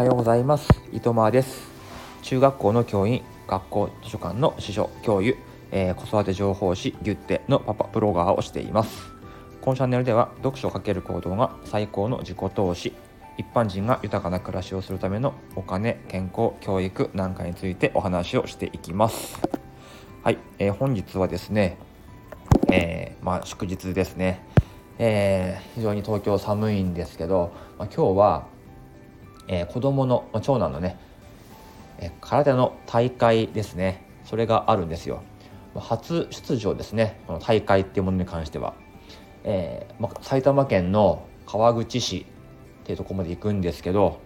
はようございます。伊藤間です。中学校の教員、学校図書館の司書教諭、子育て情報誌ギュッテのパパブロガーをしています。このチャンネルでは、読書をかける行動が最高の自己投資、一般人が豊かな暮らしをするためのお金、健康、教育なんかについてお話をしていきます。はい、本日はですね、祝日ですね。非常に東京寒いんですけど、今日は、子供の、長男のね、空手の大会ですね。それがあるんですよ。初出場ですね、この大会っていうものに関しては。埼玉県の川口市っていうところまで行くんですけど、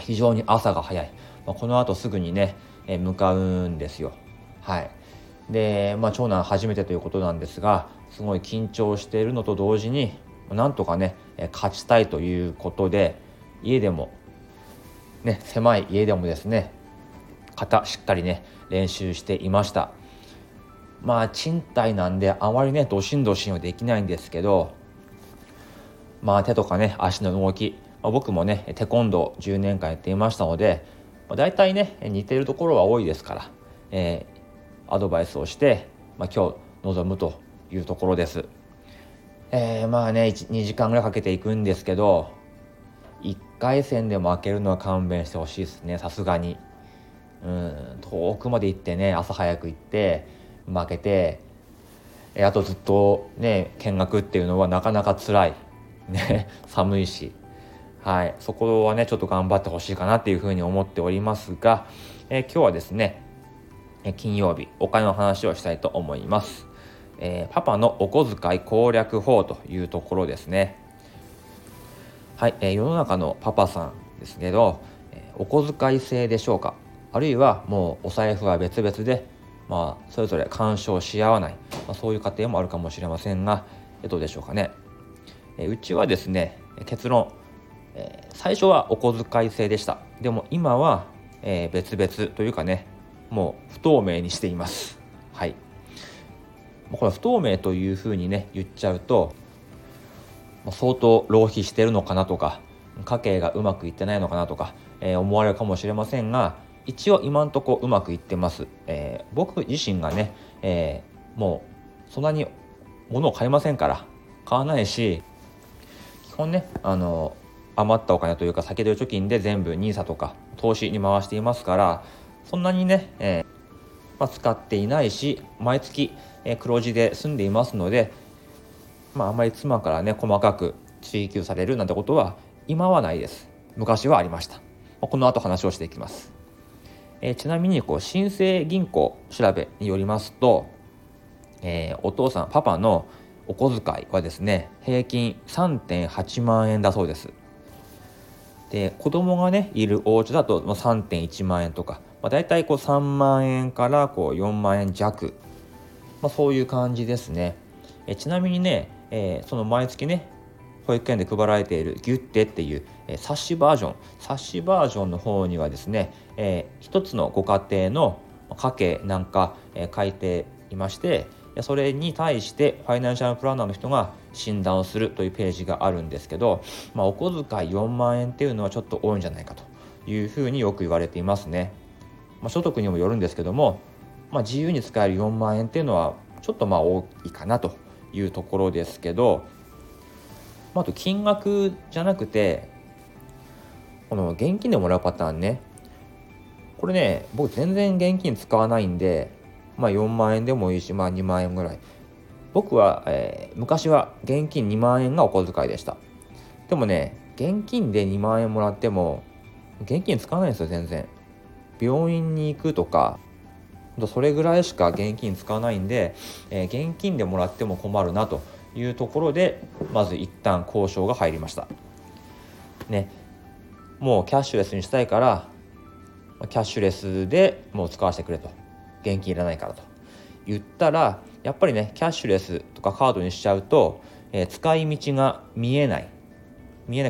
非常に朝が早い。この後すぐにね、向かうんですよ。はい。で、長男初めてということなんですが、すごい緊張しているのと同時に、なんとかね、勝ちたいということで、家でもね、狭い家でもですね、肩しっかりね練習していました。賃貸なんであまりねドシンはできないんですけど、手とかね足の動き、僕もねテコンドー10年間やっていましたので、だいたいね似てるところは多いですから、アドバイスをして、今日臨むというところです。2時間ぐらいかけていくんですけど、1回戦でも負けるのは勘弁してほしいですね。さすがに遠くまで行ってね、朝早く行って負けて、あとずっとね見学っていうのはなかなか辛いね寒いし、はい、そこはねちょっと頑張ってほしいかなっていうふうに思っておりますが、今日はですね、金曜日、お金の話をしたいと思います。パパのお小遣い攻略法というところですね。はい、世の中のパパさんですけど、お小遣い制でしょうか、あるいはもうお財布は別々で、それぞれ干渉し合わない、そういう家庭もあるかもしれませんが、どうでしょうかね。うちはですね、結論、最初はお小遣い制でした。でも今は、別々というかね、もう不透明にしています。はい、これ不透明というふうにね言っちゃうと、相当浪費してるのかなとか、家計がうまくいってないのかなとか、思われるかもしれませんが、一応今んとこうまくいってます。僕自身がね、もうそんなに物を買いませんから、買わないし、基本ね余ったお金というか先取り貯金で全部 NISA とか投資に回していますから、そんなにね、使っていないし、毎月、黒字で済んでいますので、あんまり妻からね細かく追求されるなんてことは今はないです。昔はありました。この後話をしていきます。ちなみに新生銀行調べによりますと、お父さんパパのお小遣いはですね、平均 3.8 万円だそうです。で、子供がねいるお家だと 3.1 万円とか、だいたい3万円から4万円弱、そういう感じですね。ちなみにね、その毎月ね保育園で配られているギュッテっていう、冊子バージョンの方にはですね、一つのご家庭の家計なんか、書いていまして、それに対してファイナンシャルプランナーの人が診断をするというページがあるんですけど、お小遣い4万円っていうのはちょっと多いんじゃないかというふうによく言われていますね。所得にもよるんですけども、自由に使える4万円っていうのはちょっと多いかなというところですけど、あと金額じゃなくて、この現金でもらうパターンね、これね僕全然現金使わないんで、4万円でもいいし、2万円ぐらい、僕は、昔は現金2万円がお小遣いでした。でもね、現金で2万円もらっても現金使わないんですよ。全然病院に行くとかそれぐらいしか現金使わないんで、現金でもらっても困るなというところで、まず一旦交渉が入りましたね。もうキャッシュレスにしたいから、キャッシュレスでもう使わせてくれと、現金いらないからと言ったら、やっぱりねキャッシュレスとかカードにしちゃうと、使い道が見えな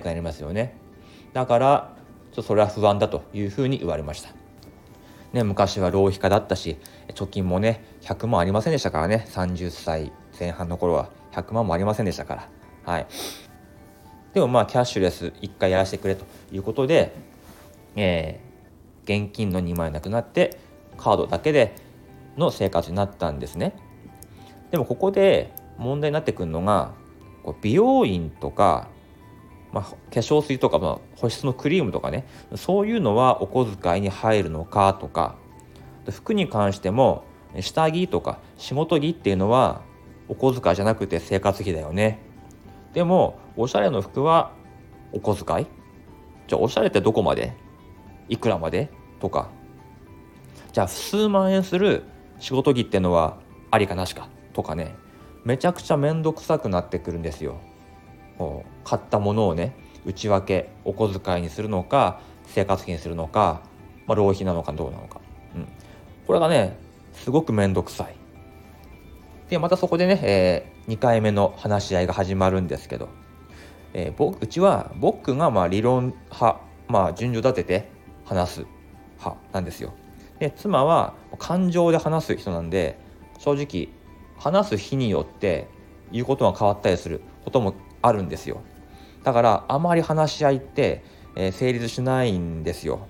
くなりますよね。だからそれは不安だというふうに言われましたね。昔は浪費家だったし、貯金もね100万ありませんでしたからね。30歳前半の頃は100万もありませんでしたから。はい、でもキャッシュレス1回やらせてくれということで、現金の2枚なくなってカードだけでの生活になったんですね。でもここで問題になってくるのが、美容院とか、化粧水とか、保湿のクリームとかね、そういうのはお小遣いに入るのかとか、服に関しても下着とか仕事着っていうのはお小遣いじゃなくて生活費だよね。でもおしゃれの服はお小遣い？じゃあおしゃれってどこまで？いくらまで？とか、じゃあ数万円する仕事着ってのはありかなしかとかね、めちゃくちゃ面倒くさくなってくるんですよ。買ったものをね、内訳お小遣いにするのか生活費にするのか、浪費なのかどうなのか、これがねすごく面倒くさい。でまたそこでね、2回目の話し合いが始まるんですけど、うちは僕が理論派、順序立てて話す派なんですよ。で妻は感情で話す人なんで、正直話す日によって言うことが変わったりすることもあるんですよ。だからあまり話し合いって、成立しないんですよ。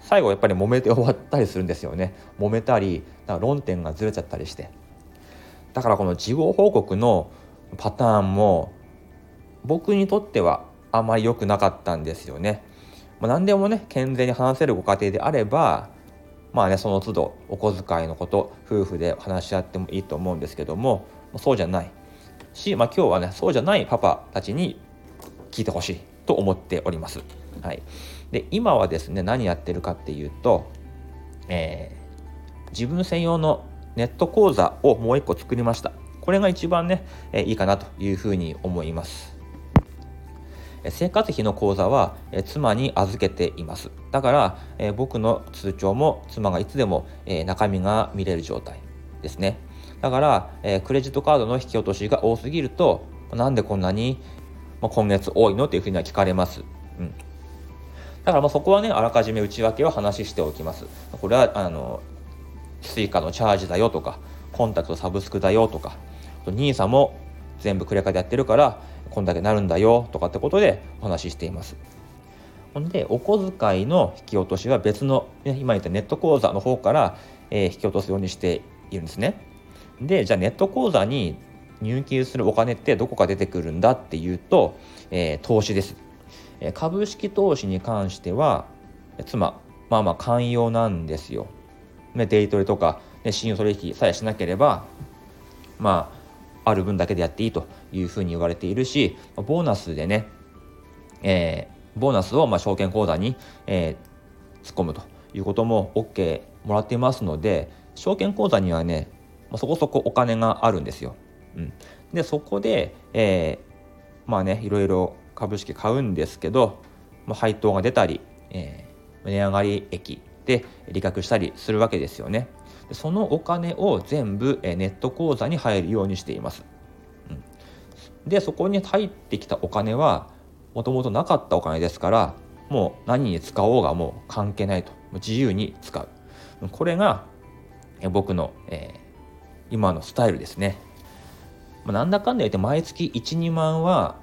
最後やっぱり揉めて終わったりするんですよね。揉めたり論点がずれちゃったりして、だからこの事後報告のパターンも僕にとってはあまり良くなかったんですよね。何でもね健全に話せるご家庭であればその都度お小遣いのこと夫婦で話し合ってもいいと思うんですけども、そうじゃないし、今日はねそうじゃないパパたちに聞いてほしいと思っております。はい、で今はですね何やってるかっていうと、自分専用のネット講座をもう一個作りました。これが一番ね、いいかなというふうに思います。生活費の口座は、妻に預けています。だから、僕の通帳も妻がいつでも、中身が見れる状態ですね。だから、クレジットカードの引き落としが多すぎると、なんでこんなに、今月多いのっていうふうには聞かれます。だからそこはねあらかじめ内訳を話しておきます。これはスイカのチャージだよとか、コンタクトサブスクだよとか、NISAも全部クレカでやってるからこんだけなるんだよとかってことでお話ししています。ほんでお小遣いの引き落としは別の、今言ったネット口座の方から、引き落とすようにしているんですね。でじゃあネット口座に入金するお金ってどこか出てくるんだっていうと、投資です。株式投資に関しては妻寛容なんですよ。デイトレとか、信用取引さえしなければある分だけでやっていいというふうに言われているし、ボーナスでね、ボーナスを証券口座に、突っ込むということも OK もらっていますので、証券口座にはねそこそこお金があるんですよ。でそこで、いろいろ株式買うんですけど、配当が出たり、値上がり益で利確したりするわけですよね。そのお金を全部ネット口座に入るようにしています。でそこに入ってきたお金はもともとなかったお金ですから、もう何に使おうがもう関係ないと、自由に使う。これが僕の、今のスタイルですね。なんだかんだ言って毎月 1,2 万は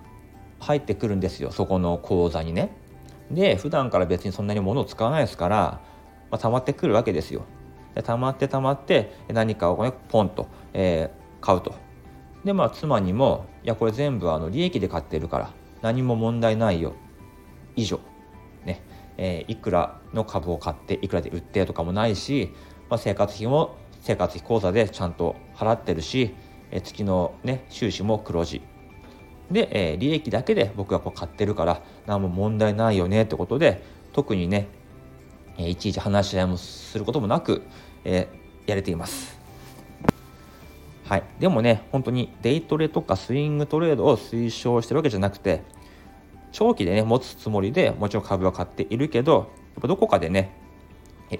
入ってくるんですよ、そこの口座にね。で普段から別にそんなに物を使わないですから、溜まってくるわけですよ。溜まって何かをポンと、買うと。で妻にもいやこれ全部利益で買ってるから何も問題ないよ以上ね、いくらの株を買っていくらで売ってとかもないし、生活費も生活費口座でちゃんと払ってるし、月のね収支も黒字で、利益だけで僕が買ってるから何も問題ないよねってことで、特にねいちいち話し合いもすることもなく、やれています。でもね本当にデイトレとかスイングトレードを推奨してるわけじゃなくて、長期でね持つつもりでもちろん株は買っているけど、どこかでね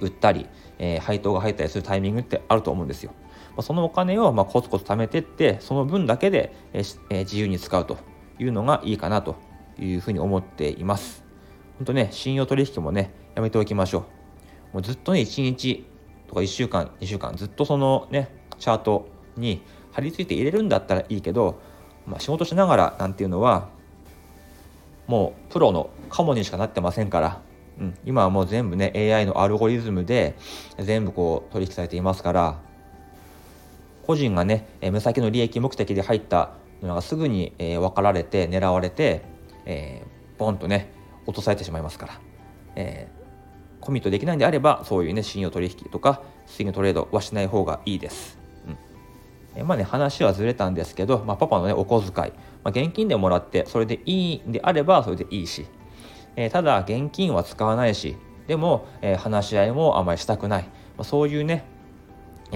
売ったり、配当が入ったりするタイミングってあると思うんですよ。そのお金をコツコツ貯めてって、その分だけで、自由に使うというのがいいかなというふうに思っています。本当ね信用取引もねやめておきましょう。もうずっとね1日とか1週間2週間ずっとそのねチャートに張り付いて入れるんだったらいいけど、仕事しながらなんていうのはもうプロのカモにしかなってませんから、今はもう全部ね AI のアルゴリズムで全部こう取引されていますから、個人がね目先の利益目的で入ったのがすぐに分かられて狙われてポンとね落とされてしまいますから、コミットできないんであればそういうね信用取引とかスイングトレードはしない方がいいです。まあね、話はずれたんですけど、パパのねお小遣い、現金でもらってそれでいいんであればそれでいいし、ただ現金は使わないし、でも、話し合いもあまりしたくない、そういうね、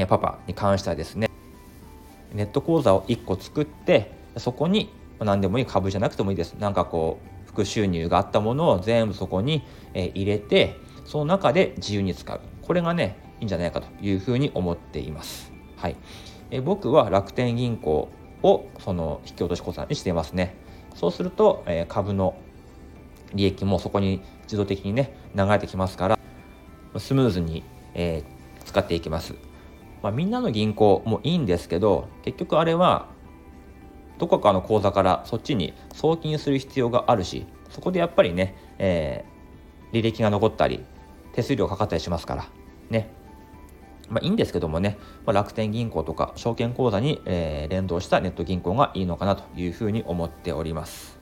パパに関してはですね、ネット口座を1個作って、そこに何でもいい、株じゃなくてもいいです、なんかこう副収入があったものを全部そこに、入れて、その中で自由に使う、これがねいいんじゃないかというふうに思っています。はい、僕は楽天銀行をその引き落とし口座にしていますね。そうすると、株の利益もそこに自動的にね流れてきますからスムーズに、使っていきます。みんなの銀行もいいんですけど、結局あれはどこかの口座からそっちに送金する必要があるし、そこでやっぱりね、履歴が残ったり手数料かかったりしますからね、いいんですけどもね、楽天銀行とか証券口座に、連動したネット銀行がいいのかなというふうに思っております。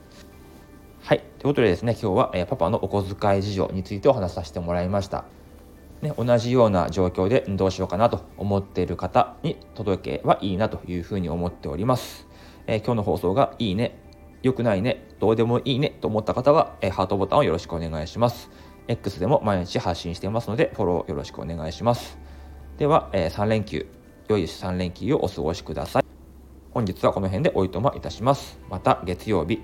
はい、ということでですね、今日は、パパのお小遣い事情についてお話しさせてもらいました、同じような状況でどうしようかなと思っている方に届けばいいなというふうに思っております、今日の放送がいいね、良くないね、どうでもいいねと思った方は、ハートボタンをよろしくお願いします。 X でも毎日発信していますのでフォローよろしくお願いします。では、3連休、良い3連休をお過ごしください。本日はこの辺でおいとまいたします。また月曜日。